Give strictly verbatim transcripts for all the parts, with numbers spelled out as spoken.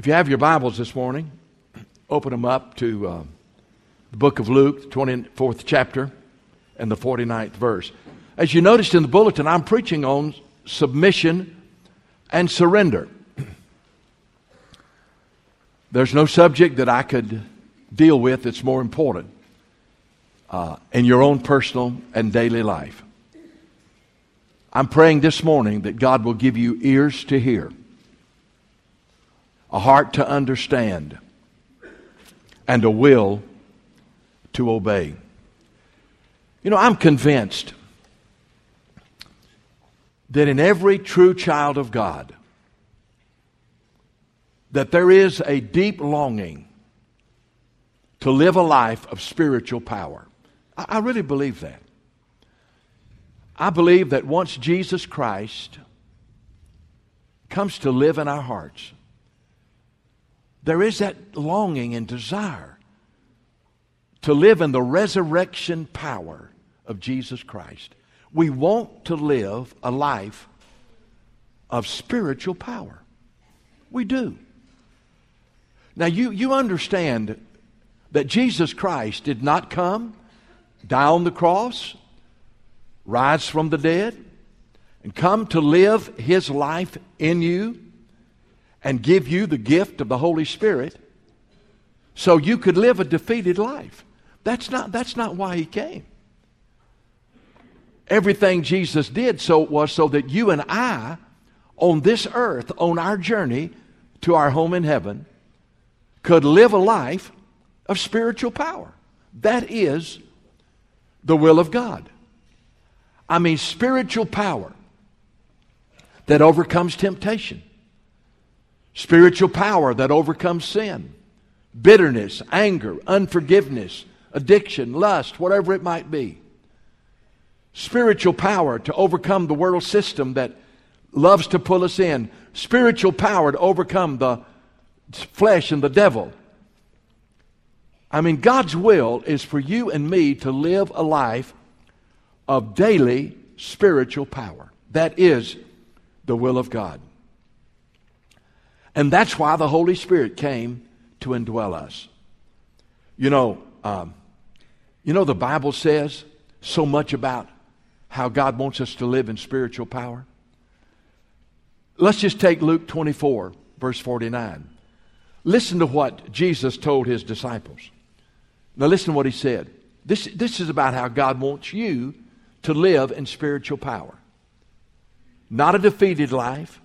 If you have your Bibles this morning, open them up to uh, the book of Luke, the twenty-fourth chapter, and the forty-ninth verse. As you noticed in the bulletin, I'm preaching on submission and surrender. There's no subject that I could deal with that's more important uh, in your own personal and daily life. I'm praying this morning that God will give you ears to hear, a heart to understand, and a will to obey. You know, I'm convinced that in every true child of God, that there is a deep longing to live a life of spiritual power. I, I really believe that. I believe that once Jesus Christ comes to live in our hearts, there is that longing and desire to live in the resurrection power of Jesus Christ. We want to live a life of spiritual power. We do. Now, you, you understand that Jesus Christ did not come, die on the cross, rise from the dead, and come to live His life in you and give you the gift of the Holy Spirit so you could live a defeated life. That's not, that's not why He came. Everything Jesus did so was so that you and I, on this earth, on our journey to our home in heaven, could live a life of spiritual power. That is the will of God. I mean, spiritual power that overcomes temptation, spiritual power that overcomes sin, bitterness, anger, unforgiveness, addiction, lust, whatever it might be. Spiritual power to overcome the world system that loves to pull us in. Spiritual power to overcome the flesh and the devil. I mean, God's will is for you and me to live a life of daily spiritual power. That is the will of God. And that's why the Holy Spirit came to indwell us. You know, um, you know the Bible says so much about how God wants us to live in spiritual power. Let's just take Luke twenty-four, verse forty-nine. Listen to what Jesus told His disciples. Now listen to what He said. This, this is about how God wants you to live in spiritual power. Not a defeated life,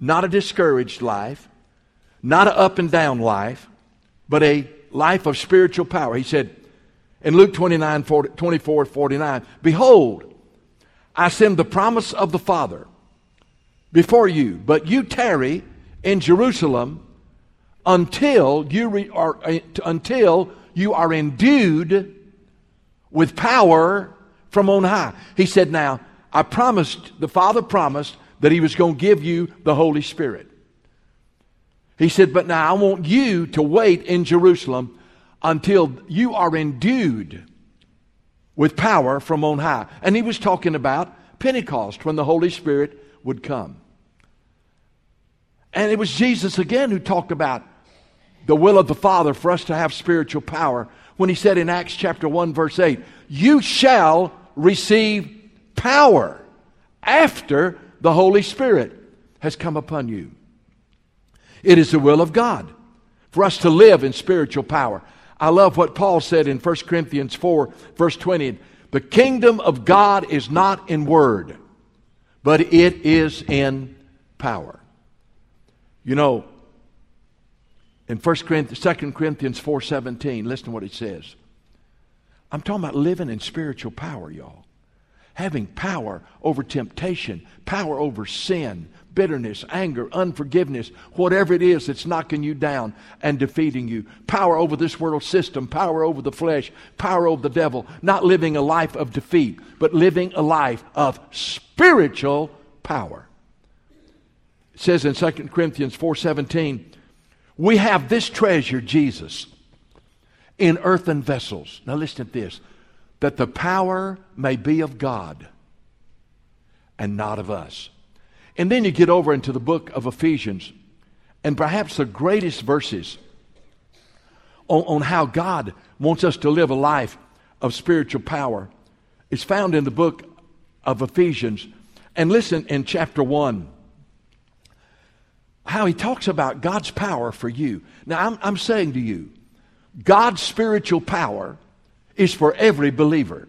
not a discouraged life, not an up and down life, but a life of spiritual power. He said in Luke twenty-nine, forty, twenty-four, forty-nine, "Behold, I send the promise of the Father before you, but you tarry in Jerusalem until you re- are uh, until you are endued with power from on high." He said, now, I promised, the Father promised, that He was going to give you the Holy Spirit. He said, but now I want you to wait in Jerusalem until you are endued with power from on high. And He was talking about Pentecost, when the Holy Spirit would come. And it was Jesus again who talked about the will of the Father for us to have spiritual power when He said in Acts chapter one, verse eight, "You shall receive power after the Holy Spirit has come upon you." It is the will of God for us to live in spiritual power. I love what Paul said in First Corinthians four, verse twenty. "The kingdom of God is not in word, but it is in power." You know, in First Corinthians, Second Corinthians four seventeen, listen to what it says. I'm talking about living in spiritual power, y'all. Having power over temptation, power over sin, bitterness, anger, unforgiveness, whatever it is that's knocking you down and defeating you. Power over this world system, power over the flesh, power over the devil. Not living a life of defeat, but living a life of spiritual power. It says in Second Corinthians four seventeen, "We have this treasure, Jesus, in earthen vessels." Now listen to this. "That the power may be of God and not of us." And then you get over into the book of Ephesians and perhaps the greatest verses on, on how God wants us to live a life of spiritual power is found in the book of Ephesians. And listen, in chapter one, how he talks about God's power for you. Now, I'm, I'm saying to you, God's spiritual power is for every believer.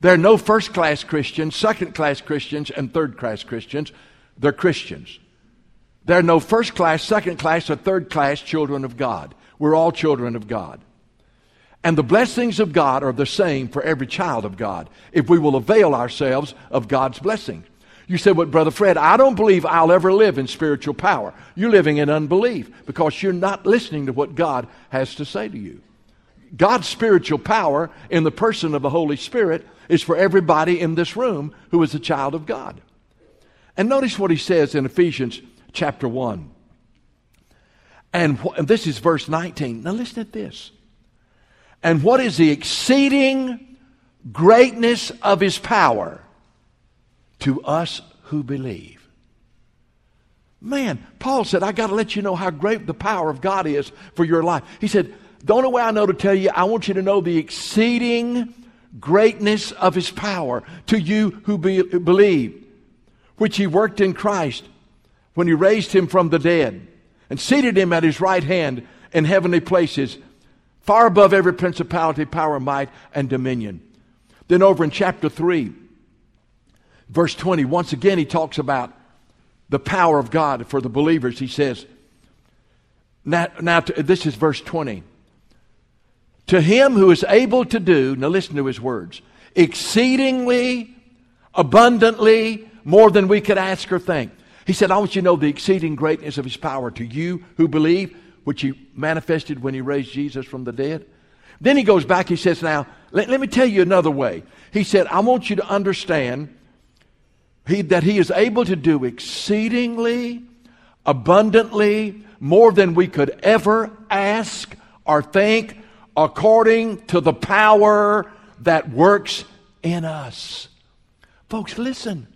There are no first-class Christians, second-class Christians, and third-class Christians. They're Christians. There are no first-class, second-class, or third-class children of God. We're all children of God. And the blessings of God are the same for every child of God if we will avail ourselves of God's blessings. You said, well, Brother Fred, I don't believe I'll ever live in spiritual power. You're living in unbelief because you're not listening to what God has to say to you. God's spiritual power in the person of the Holy Spirit is for everybody in this room who is a child of God. And notice what he says in Ephesians chapter one. And, wh- and this is verse nineteen. Now listen at this. And what is the exceeding greatness of his power to us who believe? Man, Paul said, I got to let you know how great the power of God is for your life. He said, the only way I know to tell you, I want you to know the exceeding greatness of his power to you who be, believe, which he worked in Christ when he raised him from the dead and seated him at his right hand in heavenly places, far above every principality, power, might, and dominion. Then over in chapter three, verse twenty, once again he talks about the power of God for the believers. He says, now, now to, this is verse twenty. To him who is able to do, now listen to his words, exceedingly, abundantly, more than we could ask or think. He said, I want you to know the exceeding greatness of his power to you who believe, which he manifested when he raised Jesus from the dead. Then he goes back, he says, now, let, let me tell you another way. He said, I want you to understand He, that he is able to do exceedingly, abundantly, more than we could ever ask or think, according to the power that works in us. Folks, listen.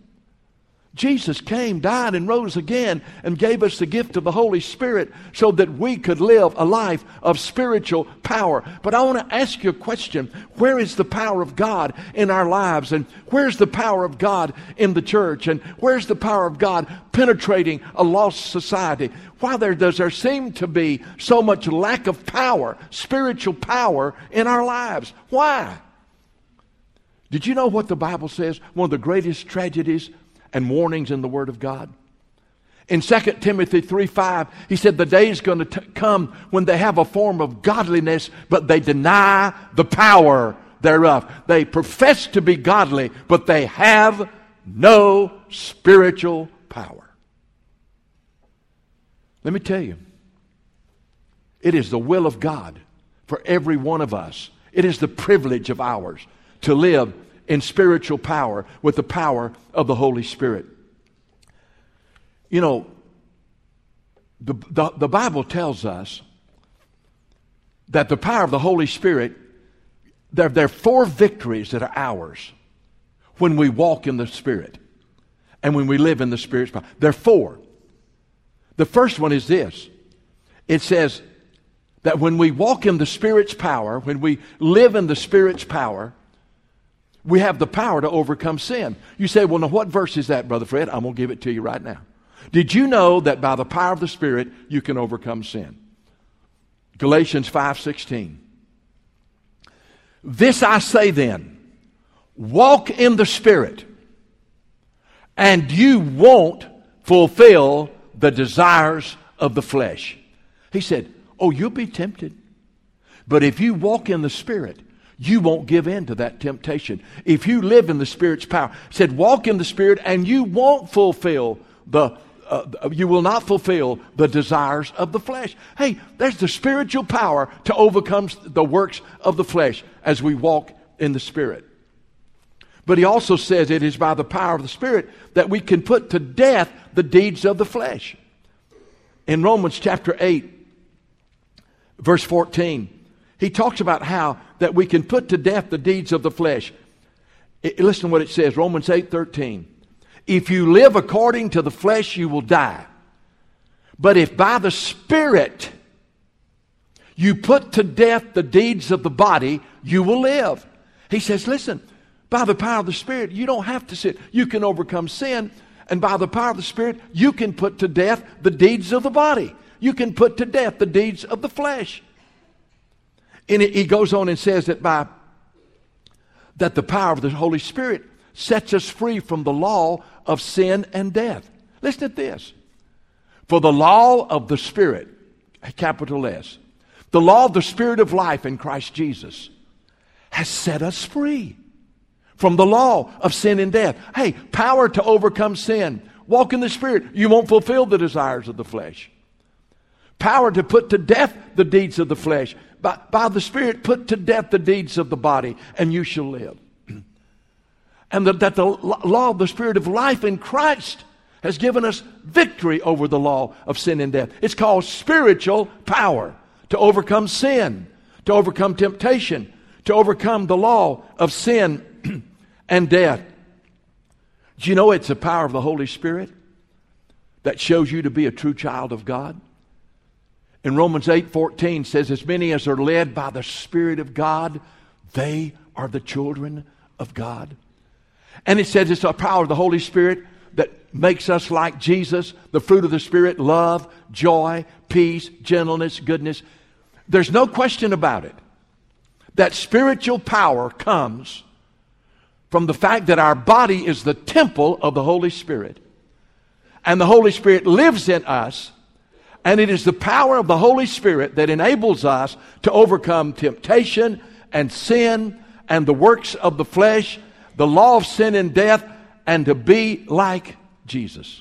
Jesus came, died, and rose again and gave us the gift of the Holy Spirit so that we could live a life of spiritual power. But I want to ask you a question. Where is the power of God in our lives? And where's the power of God in the church? And where's the power of God penetrating a lost society? Why there does there seem to be so much lack of power, spiritual power in our lives? Why? Did you know what the Bible says? One of the greatest tragedies and warnings in the Word of God. In Second Timothy three five, he said, the day is going to come when they have a form of godliness, but they deny the power thereof. They profess to be godly, but they have no spiritual power. Let me tell you, it is the will of God for every one of us. It is the privilege of ours to live in spiritual power with the power of the Holy Spirit. You know, the, the, the Bible tells us that the power of the Holy Spirit, there, there are four victories that are ours when we walk in the Spirit and when we live in the Spirit's power. There are four. The first one is this. It says that when we walk in the Spirit's power, when we live in the Spirit's power, we have the power to overcome sin. You say, well, now what verse is that, Brother Fred? I'm going to give it to you right now. Did you know that by the power of the Spirit, you can overcome sin? Galatians five sixteen. This I say then, walk in the Spirit, and you won't fulfill the desires of the flesh. He said, oh, you'll be tempted. But if you walk in the Spirit, you won't give in to that temptation. If you live in the Spirit's power, it said, walk in the Spirit, and you won't fulfill the, uh, you will not fulfill the desires of the flesh. Hey, there's the spiritual power to overcome the works of the flesh as we walk in the Spirit. But he also says it is by the power of the Spirit that we can put to death the deeds of the flesh. In Romans chapter eight, verse fourteen, he talks about how that we can put to death the deeds of the flesh. It, listen to what it says, Romans eight thirteen. If you live according to the flesh, you will die. But if by the Spirit you put to death the deeds of the body, you will live. He says, listen, by the power of the Spirit, you don't have to sin. You can overcome sin. And by the power of the Spirit, you can put to death the deeds of the body. You can put to death the deeds of the flesh. And he goes on and says that by that the power of the Holy Spirit sets us free from the law of sin and death. Listen to this. For the law of the Spirit, capital S, the law of the Spirit of life in Christ Jesus has set us free from the law of sin and death. Hey, power to overcome sin. Walk in the Spirit. You won't fulfill the desires of the flesh. Power to put to death the deeds of the flesh. By, by the Spirit, put to death the deeds of the body, and you shall live. And the, that the law of the Spirit of life in Christ has given us victory over the law of sin and death. It's called spiritual power to overcome sin, to overcome temptation, to overcome the law of sin and death. Do you know it's the power of the Holy Spirit that shows you to be a true child of God? In Romans eight fourteen says, as many as are led by the Spirit of God, they are the children of God. And it says it's the power of the Holy Spirit that makes us like Jesus. The fruit of the Spirit, love, joy, peace, gentleness, goodness. There's no question about it. That spiritual power comes from the fact that our body is the temple of the Holy Spirit. And the Holy Spirit lives in us. And it is the power of the Holy Spirit that enables us to overcome temptation and sin and the works of the flesh, the law of sin and death, and to be like Jesus.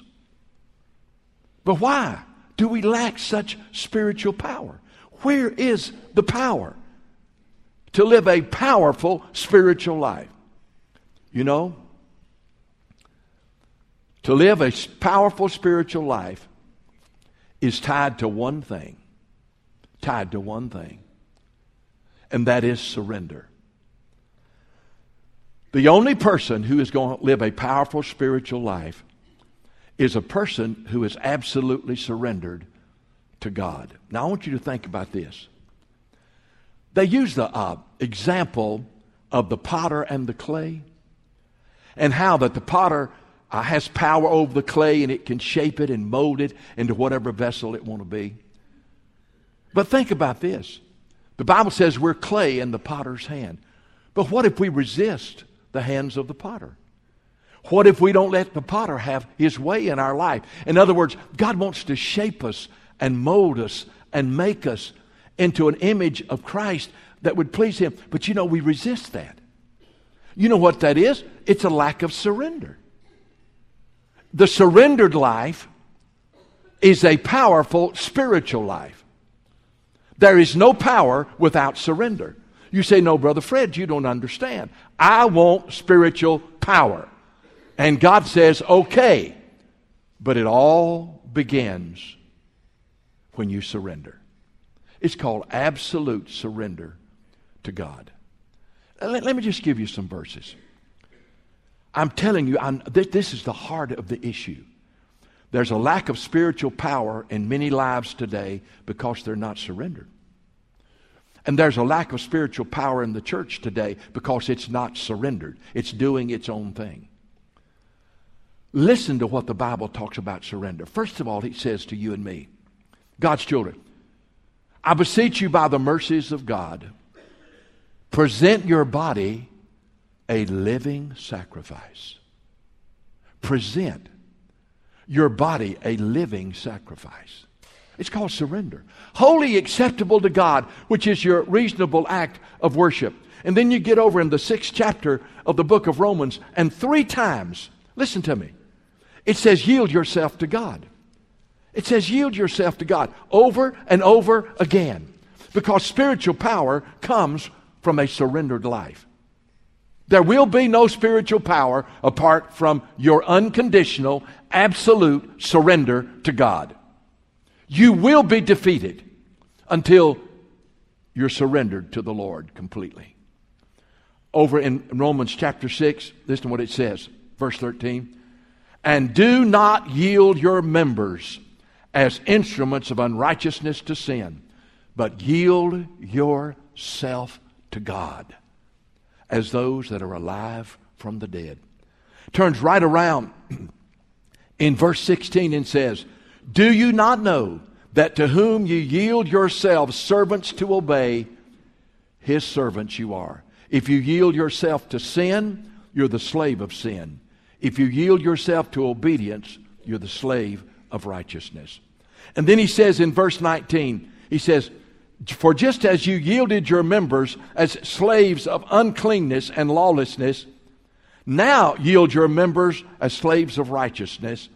But why do we lack such spiritual power? Where is the power to live a powerful spiritual life? You know, to live a powerful spiritual life is tied to one thing, tied to one thing, and that is surrender. The only person who is going to live a powerful spiritual life is a person who is absolutely surrendered to God. Now, I want you to think about this. They use the uh, example of the potter and the clay, and how that the potter Uh, has power over the clay, and it can shape it and mold it into whatever vessel it want to be. But think about this. The Bible says we're clay in the potter's hand. But what if we resist the hands of the potter? What if we don't let the potter have his way in our life? In other words, God wants to shape us and mold us and make us into an image of Christ that would please him. But you know, we resist that. You know what that is? It's a lack of surrender. The surrendered life is a powerful spiritual life. There is no power without surrender. You say, no, Brother Fred, you don't understand. I want spiritual power. And God says, okay. But it all begins when you surrender. It's called absolute surrender to God. Let, let me just give you some verses. I'm telling you, I'm, th- this is the heart of the issue. There's a lack of spiritual power in many lives today because they're not surrendered. And there's a lack of spiritual power in the church today because it's not surrendered. It's doing its own thing. Listen to what the Bible talks about surrender. First of all, it says to you and me, God's children, I beseech you by the mercies of God, present your body a living sacrifice. Present your body a living sacrifice. It's called surrender. Wholly acceptable to God, which is your reasonable act of worship. And then you get over in the sixth chapter of the book of Romans, and three times, listen to me, it says yield yourself to God. It says yield yourself to God over and over again. Because spiritual power comes from a surrendered life. There will be no spiritual power apart from your unconditional, absolute surrender to God. You will be defeated until you're surrendered to the Lord completely. Over in Romans chapter six, listen to what it says, verse thirteen. And do not yield your members as instruments of unrighteousness to sin, but yield yourself to God as those that are alive from the dead. Turns right around in verse sixteen and says, do you not know that to whom you yield yourselves servants to obey, his servants you are? If you yield yourself to sin, you're the slave of sin. If you yield yourself to obedience, you're the slave of righteousness. And then he says in verse nineteen, he says, for just as you yielded your members as slaves of uncleanness and lawlessness, now yield your members as slaves of righteousness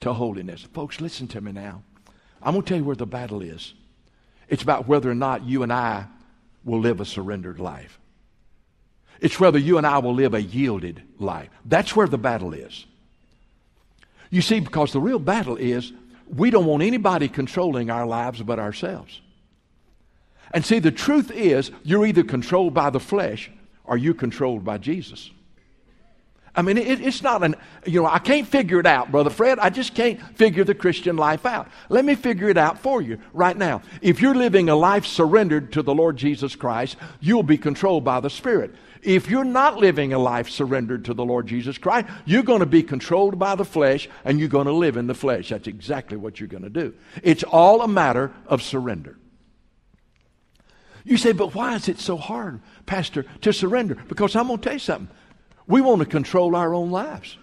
to holiness. Folks, listen to me now. I'm going to tell you where the battle is. It's about whether or not you and I will live a surrendered life. It's whether you and I will live a yielded life. That's where the battle is. You see, because the real battle is we don't want anybody controlling our lives but ourselves. And see, the truth is you're either controlled by the flesh or you're controlled by Jesus. I mean, it, it's not an, you know, I can't figure it out, Brother Fred. I just can't figure the Christian life out. Let me figure it out for you right now. If you're living a life surrendered to the Lord Jesus Christ, you'll be controlled by the Spirit. If you're not living a life surrendered to the Lord Jesus Christ, you're going to be controlled by the flesh and you're going to live in the flesh. That's exactly what you're going to do. It's all a matter of surrender. You say, but why is it so hard, Pastor, to surrender? Because I'm going to tell you something. We want to control our own lives.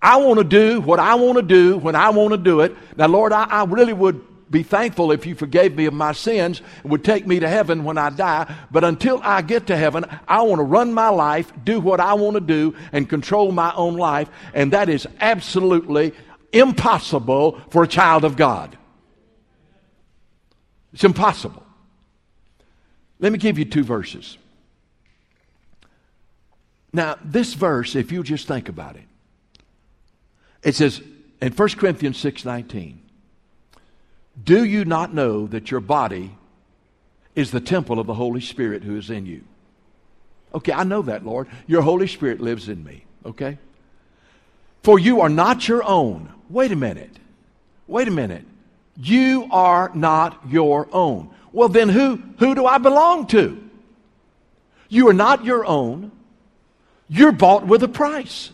I want to do what I want to do when I want to do it. Now, Lord, I, I really would be thankful if you forgave me of my sins and would take me to heaven when I die. But until I get to heaven, I want to run my life, do what I want to do, and control my own life. And that is absolutely impossible for a child of God. It's impossible. Let me give you two verses. Now, this verse, if you just think about it, it says in First Corinthians six nineteen, do you not know that your body is the temple of the Holy Spirit who is in you? Okay, I know that, Lord. Your Holy Spirit lives in me, okay? For you are not your own. Wait a minute. Wait a minute. You are not your own. Well, then who, who do I belong to? You are not your own. You're bought with a price.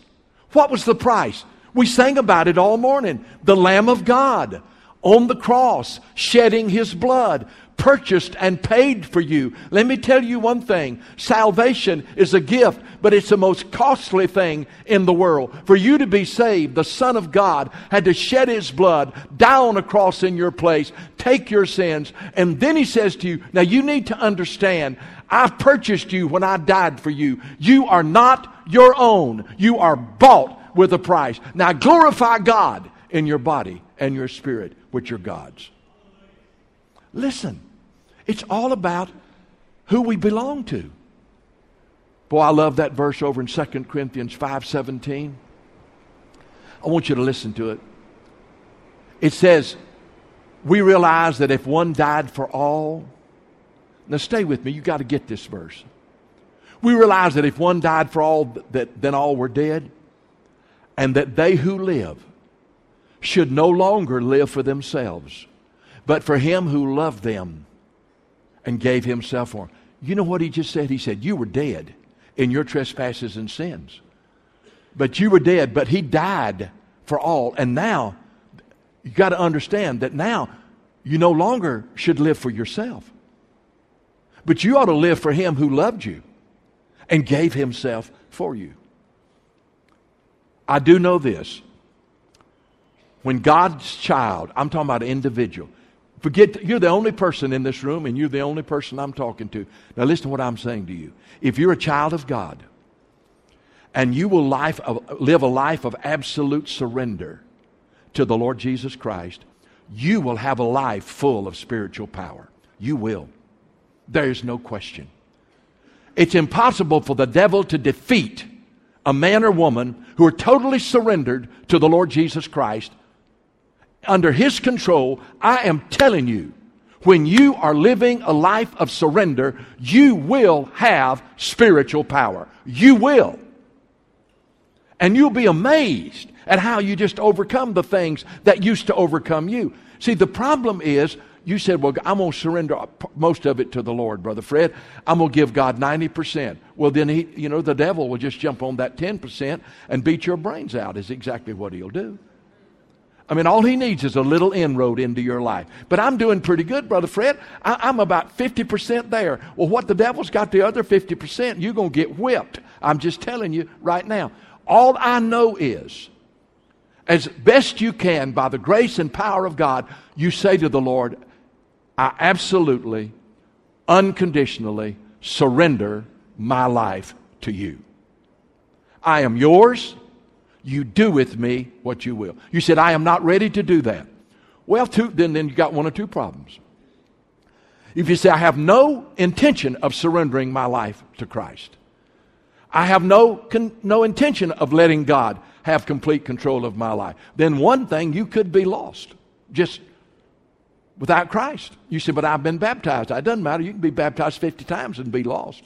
What was the price? We sang about it all morning. The Lamb of God on the cross, shedding his blood, purchased and paid for you. Let me tell you one thing. Salvation is a gift, but it's the most costly thing in the world. For you to be saved, the Son of God had to shed his blood, die on a cross in your place, take your sins, and then he says to you, now you need to understand, I purchased you when I died for you. You are not your own. You are bought with a price. Now glorify God in your body and your spirit, which are God's. Listen, it's all about who we belong to. Boy, I love that verse over in Second Corinthians five seventeen. I want you to listen to it. It says, we realize that if one died for all, now stay with me, you got to get this verse. We realize that if one died for all, that then all were dead, and that they who live should no longer live for themselves, but for him who loved them and gave himself for them. You know what he just said? He said, you were dead in your trespasses and sins. But you were dead, but he died for all. And now, you got to understand that now you no longer should live for yourself. But you ought to live for him who loved you and gave himself for you. I do know this. When God's child, I'm talking about an individual. Forget, you're the only person in this room and you're the only person I'm talking to. Now listen to what I'm saying to you. If you're a child of God and you will life of, live a life of absolute surrender to the Lord Jesus Christ, you will have a life full of spiritual power. You will. There is no question. It's impossible for the devil to defeat a man or woman who are totally surrendered to the Lord Jesus Christ. Under his control, I am telling you, when you are living a life of surrender, you will have spiritual power. You will. And you'll be amazed at how you just overcome the things that used to overcome you. See, the problem is, you said, well, I'm going to surrender most of it to the Lord, Brother Fred. I'm going to give God ninety percent. Well, then, he, you know, the devil will just jump on that ten percent and beat your brains out is exactly what he'll do. I mean, all he needs is a little inroad into your life. But I'm doing pretty good, Brother Fred. I, I'm about fifty percent there. Well, what the devil's got the other fifty percent, you're going to get whipped. I'm just telling you right now. All I know is, as best you can, by the grace and power of God, you say to the Lord, I absolutely, unconditionally surrender my life to you. I am yours. You do with me what you will. You said, I am not ready to do that. Well, two, then, then you got one or two problems. If you say, I have no intention of surrendering my life to Christ. I have no, con, no intention of letting God have complete control of my life. Then one thing, you could be lost. Just without Christ. You say, but I've been baptized. It doesn't matter. You can be baptized fifty times and be lost.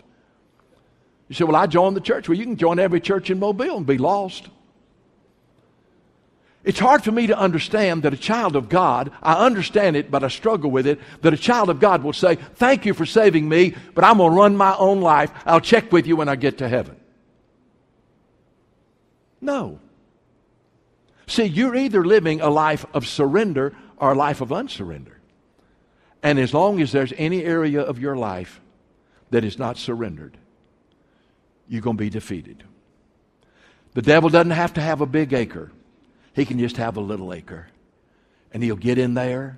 You say, well, I joined the church. Well, you can join every church in Mobile and be lost. It's hard for me to understand that a child of God, I understand it, but I struggle with it, that a child of God will say, thank you for saving me, but I'm going to run my own life. I'll check with you when I get to heaven. No. See, you're either living a life of surrender or a life of unsurrender. And as long as there's any area of your life that is not surrendered, you're going to be defeated. The devil doesn't have to have a big acre. He can just have a little acre. And he'll get in there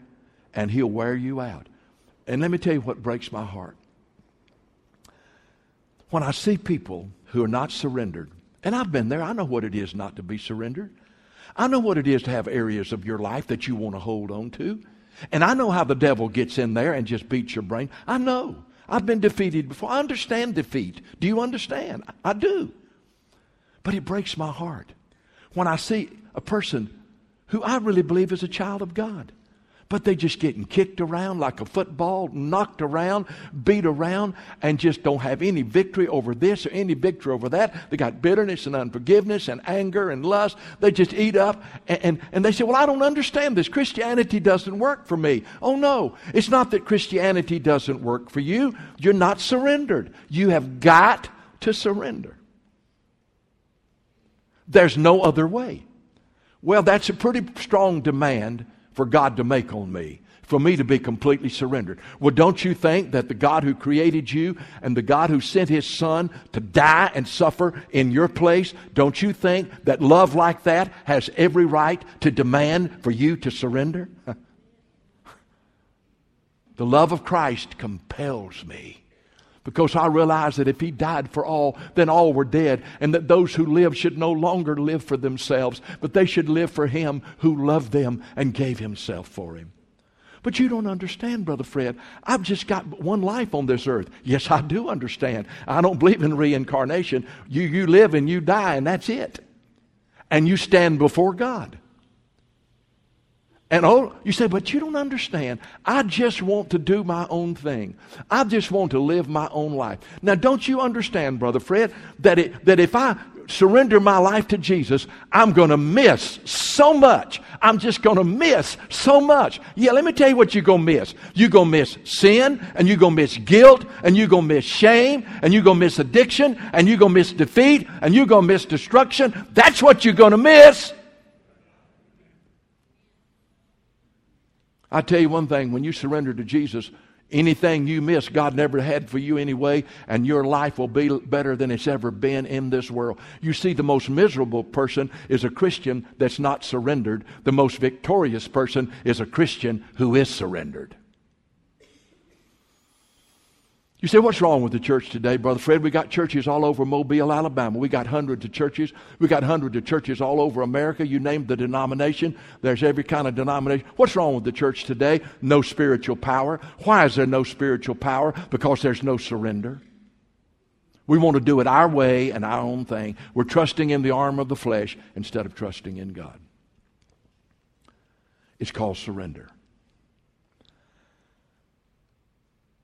and he'll wear you out. And let me tell you what breaks my heart. When I see people who are not surrendered, and I've been there, I know what it is not to be surrendered. I know what it is to have areas of your life that you want to hold on to. And I know how the devil gets in there and just beats your brain. I know. I've been defeated before. I understand defeat. Do you understand? I do. But it breaks my heart when I see a person who I really believe is a child of God, but they're just getting kicked around like a football, knocked around, beat around, and just don't have any victory over this or any victory over that. They got bitterness and unforgiveness and anger and lust. They just eat up, and, and, and they say, well, I don't understand this. Christianity doesn't work for me. Oh, no. It's not that Christianity doesn't work for you. You're not surrendered. You have got to surrender. There's no other way. Well, that's a pretty strong demand for God to make on me, for me to be completely surrendered. Well, don't you think that the God who created you and the God who sent His Son to die and suffer in your place, don't you think that love like that has every right to demand for you to surrender? The love of Christ compels me, because I realize that if He died for all, then all were dead, and that those who live should no longer live for themselves, but they should live for Him who loved them and gave Himself for Him. But you don't understand, Brother Fred. I've just got one life on this earth. Yes, I do understand. I don't believe in reincarnation. You, you live and you die, and that's it. And you stand before God. And oh, you say, but you don't understand. I just want to do my own thing. I just want to live my own life. Now, don't you understand, Brother Fred, that it, that if I surrender my life to Jesus, I'm going to miss so much. I'm just going to miss so much. Yeah, let me tell you what you're going to miss. You're going to miss sin, and you're going to miss guilt, and you're going to miss shame, and you're going to miss addiction, and you're going to miss defeat, and you're going to miss destruction. That's what you're going to miss. I tell you one thing, when you surrender to Jesus, anything you miss, God never had for you anyway, and your life will be better than it's ever been in this world. You see, the most miserable person is a Christian that's not surrendered. The most victorious person is a Christian who is surrendered. You say, what's wrong with the church today, Brother Fred? We got churches all over Mobile, Alabama. We got hundreds of churches. We got hundreds of churches all over America. You name the denomination. There's every kind of denomination. What's wrong with the church today? No spiritual power. Why is there no spiritual power? Because there's no surrender. We want to do it our way and our own thing. We're trusting in the arm of the flesh instead of trusting in God. It's called surrender.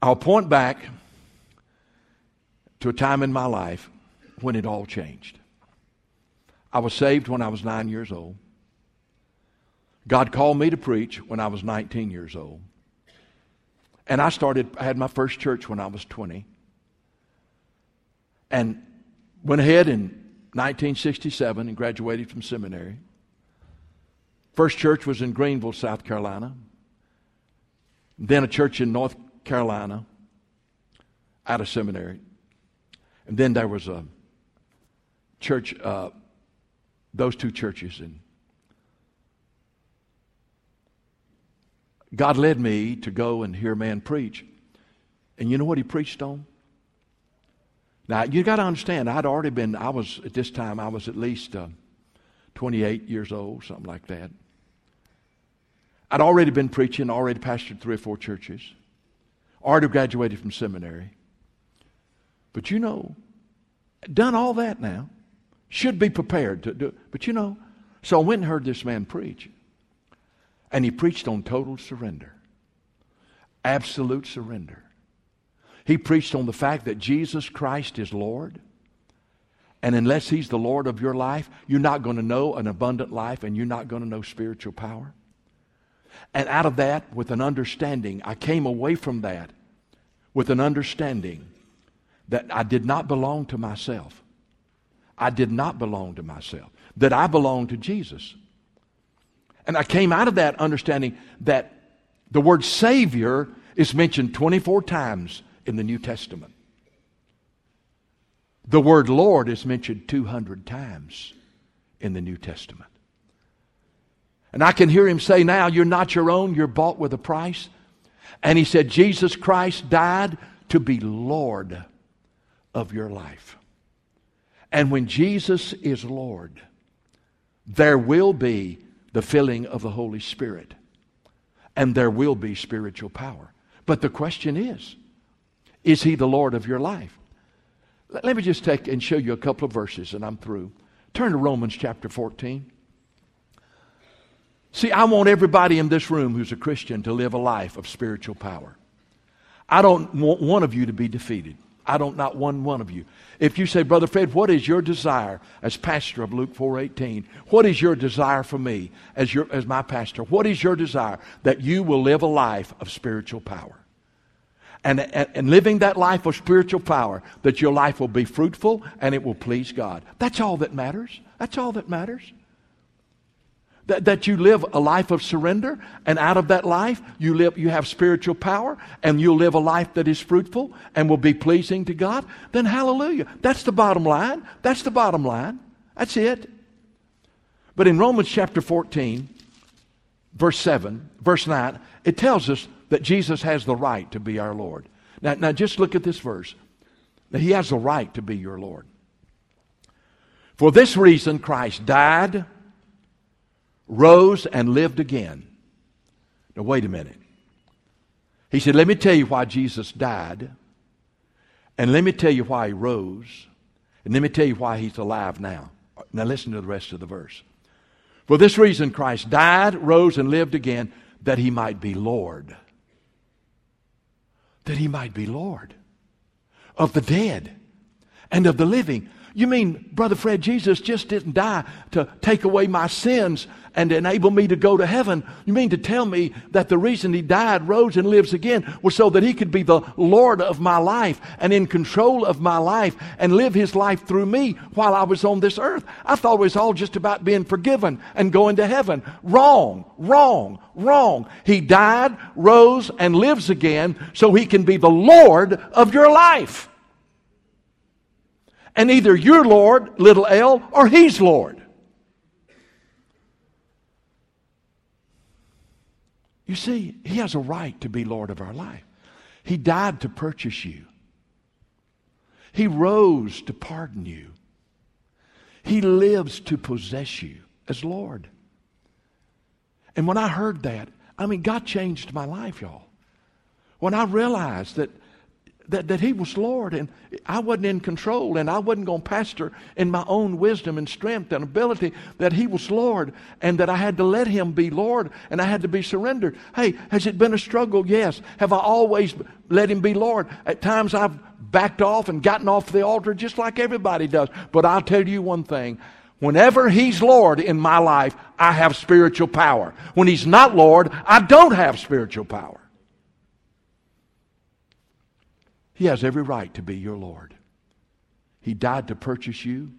I'll point back to a time in my life when it all changed. I was saved when I was nine years old. God called me to preach when I was nineteen years old. And I started, I had my first church when I was twenty. And went ahead in nineteen sixty-seven and graduated from seminary. First church was in Greenville, South Carolina. Then a church in North Carolina out of seminary. And then there was a church, uh, those two churches. And God led me to go and hear a man preach. And you know what he preached on? Now, you got to understand, I'd already been, I was, at this time, I was at least uh, twenty-eight years old, something like that. I'd already been preaching, already pastored three or four churches, already graduated from seminary. But you know, done all that now, should be prepared to do it. But you know, so I went and heard this man preach. And he preached on total surrender, absolute surrender. He preached on the fact that Jesus Christ is Lord. And unless he's the Lord of your life, you're not going to know an abundant life and you're not going to know spiritual power. And out of that, with an understanding, I came away from that with an understanding that I did not belong to myself. I did not belong to myself. That I belonged to Jesus. And I came out of that understanding that the word Savior is mentioned twenty-four times in the New Testament. The word Lord is mentioned two hundred times in the New Testament. And I can hear him say now, you're not your own, you're bought with a price. And he said, Jesus Christ died to be Lord of your life. And when Jesus is Lord, there will be the filling of the Holy Spirit. And there will be spiritual power. But the question is, is he the Lord of your life? Let me just take and show you a couple of verses and I'm through. Turn to Romans chapter fourteen. See, I want everybody in this room who's a Christian to live a life of spiritual power. I don't want one of you to be defeated. I don't, not one one of you. If you say, Brother Fred, what is your desire as pastor of Luke four eighteen? What is your desire for me as your as my pastor? What is your desire? That you will live a life of spiritual power. And, and, and living that life of spiritual power, that your life will be fruitful and it will please God. That's all that matters. That's all that matters. That, that you live a life of surrender, and out of that life you live, you have spiritual power, and you'll live a life that is fruitful and will be pleasing to God, then hallelujah. That's the bottom line. That's the bottom line. That's it. But in Romans chapter fourteen, verse seven, verse nine, it tells us that Jesus has the right to be our Lord. Now, now just look at this verse. Now, he has the right to be your Lord. For this reason, Christ died, rose, and lived again. Now, wait a minute. He said, let me tell you why Jesus died, and let me tell you why he rose, and let me tell you why he's alive now. Now, listen to the rest of the verse. For this reason, Christ died, rose, and lived again, that he might be Lord. That he might be Lord of the dead and of the living. You mean, Brother Fred, Jesus just didn't die to take away my sins and enable me to go to heaven. You mean to tell me that the reason he died, rose, and lives again was so that he could be the Lord of my life and in control of my life and live his life through me while I was on this earth? I thought it was all just about being forgiven and going to heaven. Wrong, wrong, wrong. He died, rose, and lives again so he can be the Lord of your life. And either you're Lord, little L, or he's Lord. You see, he has a right to be Lord of our life. He died to purchase you. He rose to pardon you. He lives to possess you as Lord. And when I heard that, I mean, God changed my life, y'all. When I realized that That, that he was Lord and I wasn't in control and I wasn't going to pastor in my own wisdom and strength and ability, that he was Lord and that I had to let him be Lord and I had to be surrendered. Hey, has it been a struggle? Yes. Have I always let him be Lord? At times I've backed off and gotten off the altar just like everybody does. But I'll tell you one thing. Whenever He's Lord in my life, I have spiritual power. When He's not Lord, I don't have spiritual power. He has every right to be your Lord. He died to purchase you.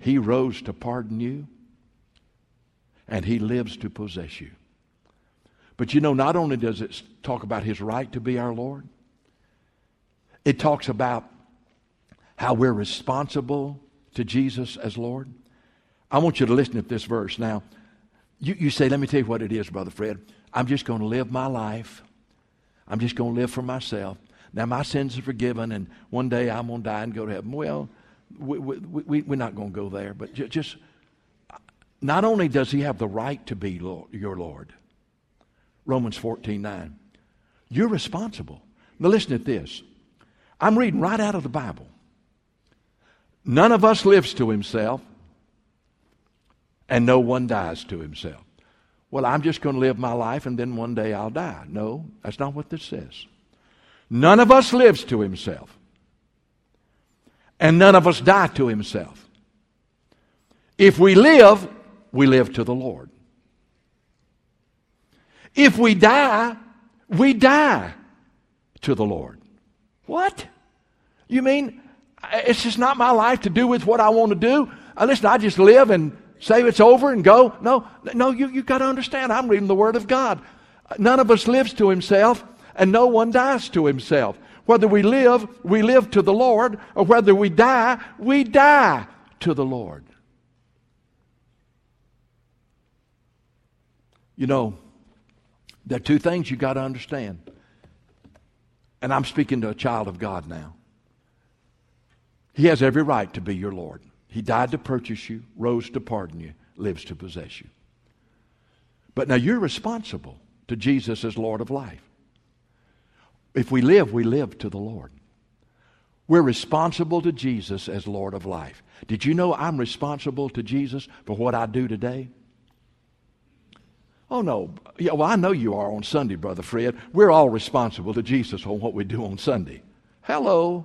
He rose to pardon you. And He lives to possess you. But you know, not only does it talk about His right to be our Lord, it talks about how we're responsible to Jesus as Lord. I want you to listen to this verse. Now, you, you say, let me tell you what it is, Brother Fred. I'm just going to live my life. I'm just going to live for myself. Now, my sins are forgiven, and one day I'm going to die and go to heaven. Well, we, we, we, we're not going to go there. But just, just, not only does He have the right to be Lord, your Lord, Romans fourteen nine, you're responsible. Now, listen to this. I'm reading right out of the Bible. None of us lives to himself, and no one dies to himself. Well, I'm just going to live my life, and then one day I'll die. No, that's not what this says. None of us lives to himself, and none of us die to himself. If we live, we live to the Lord. If we die, we die to the Lord. What? You mean it's just not my life to do with what I want to do? Uh, listen, I just live and say it's over and go. No, no, you, you've got to understand, I'm reading the Word of God. None of us lives to himself, and no one dies to himself. Whether we live, we live to the Lord, or whether we die, we die to the Lord. You know, there are two things you've got to understand. And I'm speaking to a child of God now. He has every right to be your Lord. He died to purchase you, rose to pardon you, lives to possess you. But now you're responsible to Jesus as Lord of life. If we live, we live to the Lord. We're responsible to Jesus as Lord of life. Did you know I'm responsible to Jesus for what I do today? Oh, no. Yeah, well, I know you are on Sunday, Brother Fred. We're all responsible to Jesus on what we do on Sunday. Hello.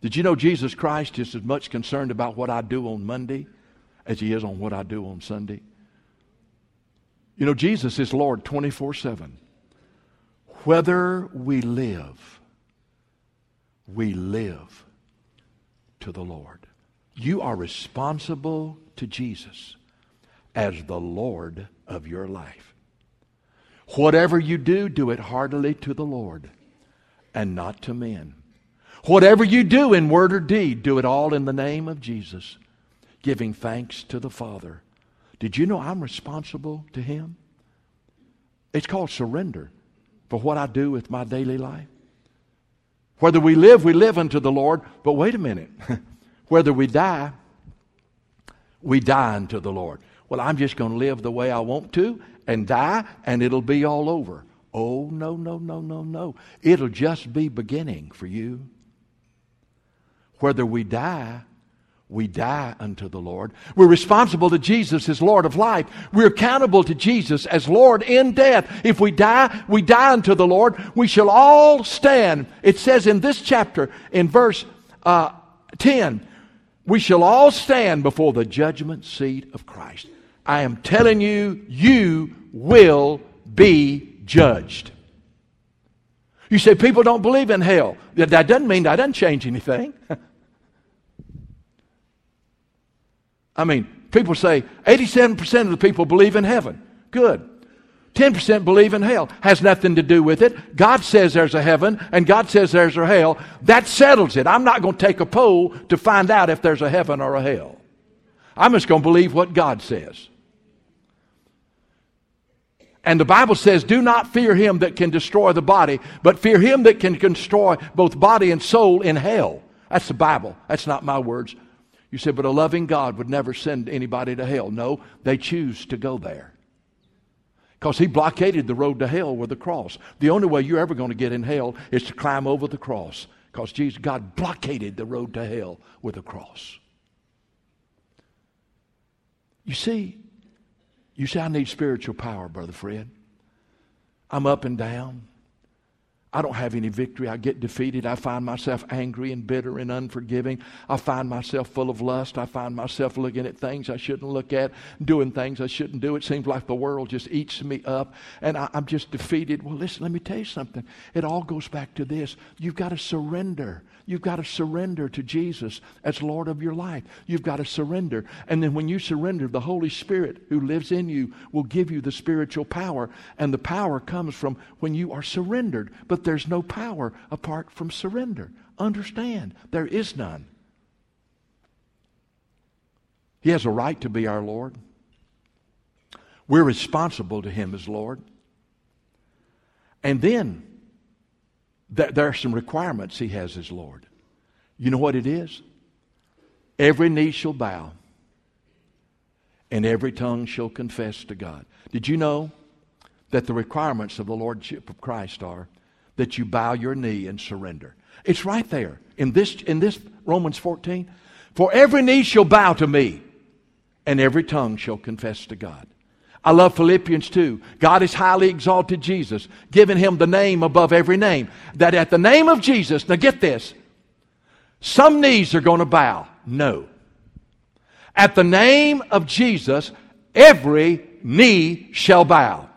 Did you know Jesus Christ is as much concerned about what I do on Monday as He is on what I do on Sunday? You know, Jesus is Lord twenty-four seven. Whether we live, we live to the Lord. You are responsible to Jesus as the Lord of your life. Whatever you do, do it heartily to the Lord and not to men. Whatever you do in word or deed, do it all in the name of Jesus, giving thanks to the Father. Did you know I'm responsible to Him? It's called surrender for what I do with my daily life. Whether we live, we live unto the Lord. But wait a minute. Whether we die, we die unto the Lord. Well, I'm just going to live the way I want to and die, and it'll be all over. Oh, no, no, no, no, no. It'll just be beginning for you. Whether we die, we die unto the Lord. We're responsible to Jesus as Lord of life. We're accountable to Jesus as Lord in death. If we die, we die unto the Lord. We shall all stand. It says in this chapter, in verse uh, ten, we shall all stand before the judgment seat of Christ. I am telling you, you will be judged. You say people don't believe in hell. That doesn't mean that doesn't change anything. I mean, people say eighty-seven percent of the people believe in heaven. Good. ten percent believe in hell. Has nothing to do with it. God says there's a heaven and God says there's a hell. That settles it. I'm not going to take a poll to find out if there's a heaven or a hell. I'm just going to believe what God says. And the Bible says, do not fear him that can destroy the body, but fear him that can destroy both body and soul in hell. That's the Bible. That's not my words. You said, but a loving God would never send anybody to hell. No, they choose to go there. Because he blockaded the road to hell with the cross. The only way you're ever going to get in hell is to climb over the cross. Because Jesus, God blockaded the road to hell with the cross. You see, You say, I need spiritual power, Brother Fred. I'm up and down. I don't have any victory. I get defeated. I find myself angry and bitter and unforgiving. I find myself full of lust. I find myself looking at things I shouldn't look at, doing things I shouldn't do. It seems like the world just eats me up, and I, I'm just defeated. Well, listen, let me tell you something. It all goes back to this. You've got to surrender. You've got to surrender to Jesus as Lord of your life. You've got to surrender. And then when you surrender, the Holy Spirit who lives in you will give you the spiritual power, and the power comes from when you are surrendered. But But there's no power apart from surrender. Understand, there is none. He has a right to be our Lord. We're responsible to Him as Lord. And then, th- there are some requirements He has as Lord. You know what it is? Every knee shall bow, and every tongue shall confess to God. Did you know that the requirements of the Lordship of Christ are that you bow your knee and surrender? It's right there in this in this Romans fourteen. For every knee shall bow to me, and every tongue shall confess to God. I love Philippians two. God has highly exalted Jesus, given Him the name above every name, that at the name of Jesus, now get this, some knees are going to bow. No. At the name of Jesus, every knee shall bow,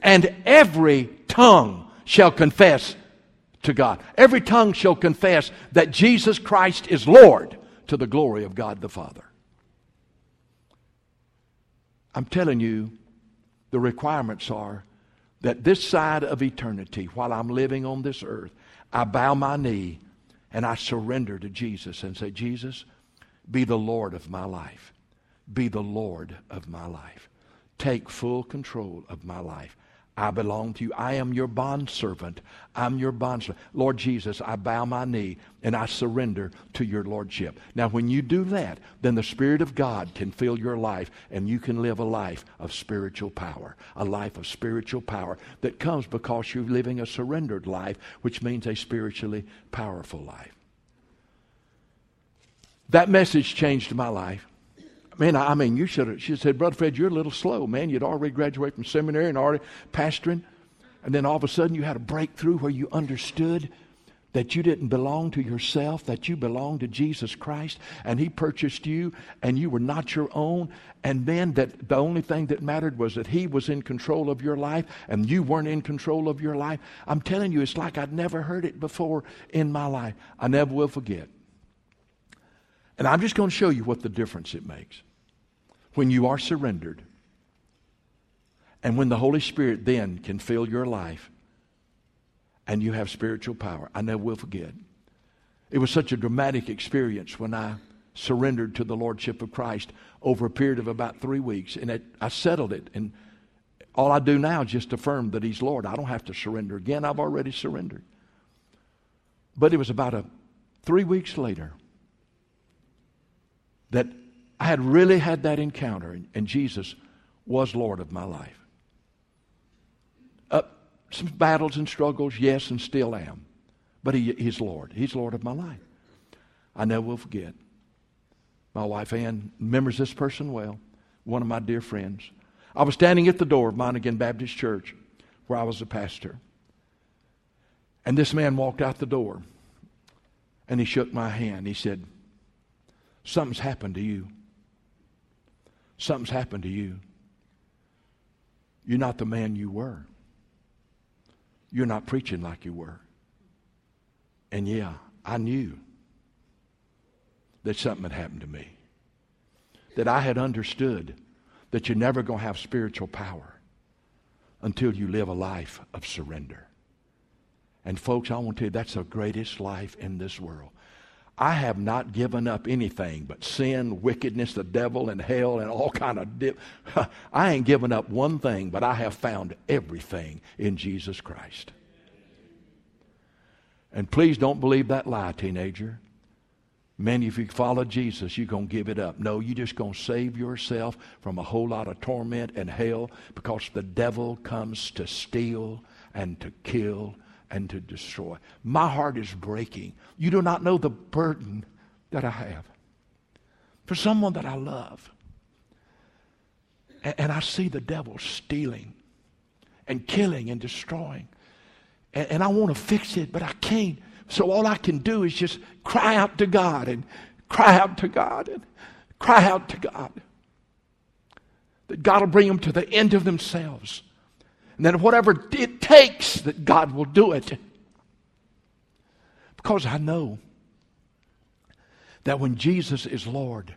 and every tongue shall confess to God. Every tongue shall confess that Jesus Christ is Lord, to the glory of God the Father. I'm telling you, the requirements are that this side of eternity, while I'm living on this earth, I bow my knee and I surrender to Jesus and say, Jesus, be the Lord of my life. Be the Lord of my life. Take full control of my life. I belong to you. I am your bondservant. I'm your bondservant. Lord Jesus, I bow my knee and I surrender to your lordship. Now, when you do that, then the Spirit of God can fill your life, and you can live a life of spiritual power, a life of spiritual power that comes because you're living a surrendered life, which means a spiritually powerful life. That message changed my life. Man, I mean, you should have, she said, Brother Fred, you're a little slow, man. You'd already graduated from seminary and already pastoring. And then all of a sudden you had a breakthrough where you understood that you didn't belong to yourself, that you belonged to Jesus Christ, and He purchased you, and you were not your own. And then that the only thing that mattered was that He was in control of your life, and you weren't in control of your life. I'm telling you, it's like I'd never heard it before in my life. I never will forget. And I'm just going to show you what the difference it makes when you are surrendered, and when the Holy Spirit then can fill your life and you have spiritual power. I never will forget. It was such a dramatic experience when I surrendered to the Lordship of Christ over a period of about three weeks. And it, I settled it. And all I do now is just affirm that He's Lord. I don't have to surrender again. I've already surrendered. But it was about a, three weeks later that I had really had that encounter, and, and Jesus was Lord of my life. Uh, some battles and struggles, yes, and still am. But he, He's Lord. He's Lord of my life. I never will forget. My wife Ann remembers this person well, one of my dear friends. I was standing at the door of Monaghan Baptist Church, where I was a pastor. And this man walked out the door, and he shook my hand. He said, something's happened to you. Something's happened to you. You're not the man you were. You're not preaching like you were. And yeah, I knew that something had happened to me. That I had understood that you're never going to have spiritual power until you live a life of surrender. And folks, I want to tell you, that's the greatest life in this world. I have not given up anything but sin, wickedness, the devil, and hell, and all kind of dip. I ain't given up one thing, but I have found everything in Jesus Christ. And please don't believe that lie, teenager. Man, if you follow Jesus, you're going to give it up. No, you're just going to save yourself from a whole lot of torment and hell, because the devil comes to steal and to kill and to destroy. My heart is breaking. You do not know the burden that I have for someone that I love. And, and I see the devil stealing and killing and destroying. and, and I want to fix it, but I can't. So all I can do is just cry out to God and cry out to God and cry out to God. That God will bring them to the end of themselves. And then whatever it takes, that God will do it. Because I know that when Jesus is Lord,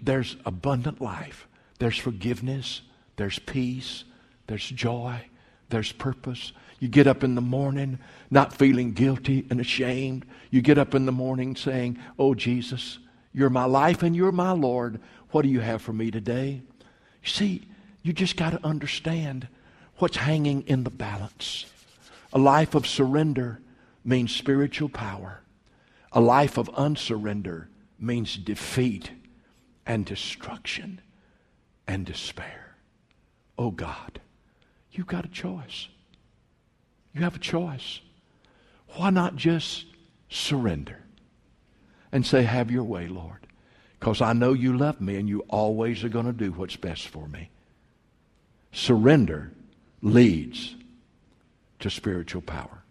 there's abundant life. There's forgiveness. There's peace. There's joy. There's purpose. You get up in the morning not feeling guilty and ashamed. You get up in the morning saying, "Oh, Jesus, you're my life and you're my Lord. What do you have for me today?" You see, you just got to understand what's hanging in the balance. A life of surrender means spiritual power. A life of unsurrender means defeat and destruction and despair. Oh God, you've got a choice. You have a choice. Why not just surrender and say, "Have your way, Lord, because I know you love me and you always are going to do what's best for me." Surrender leads to spiritual power.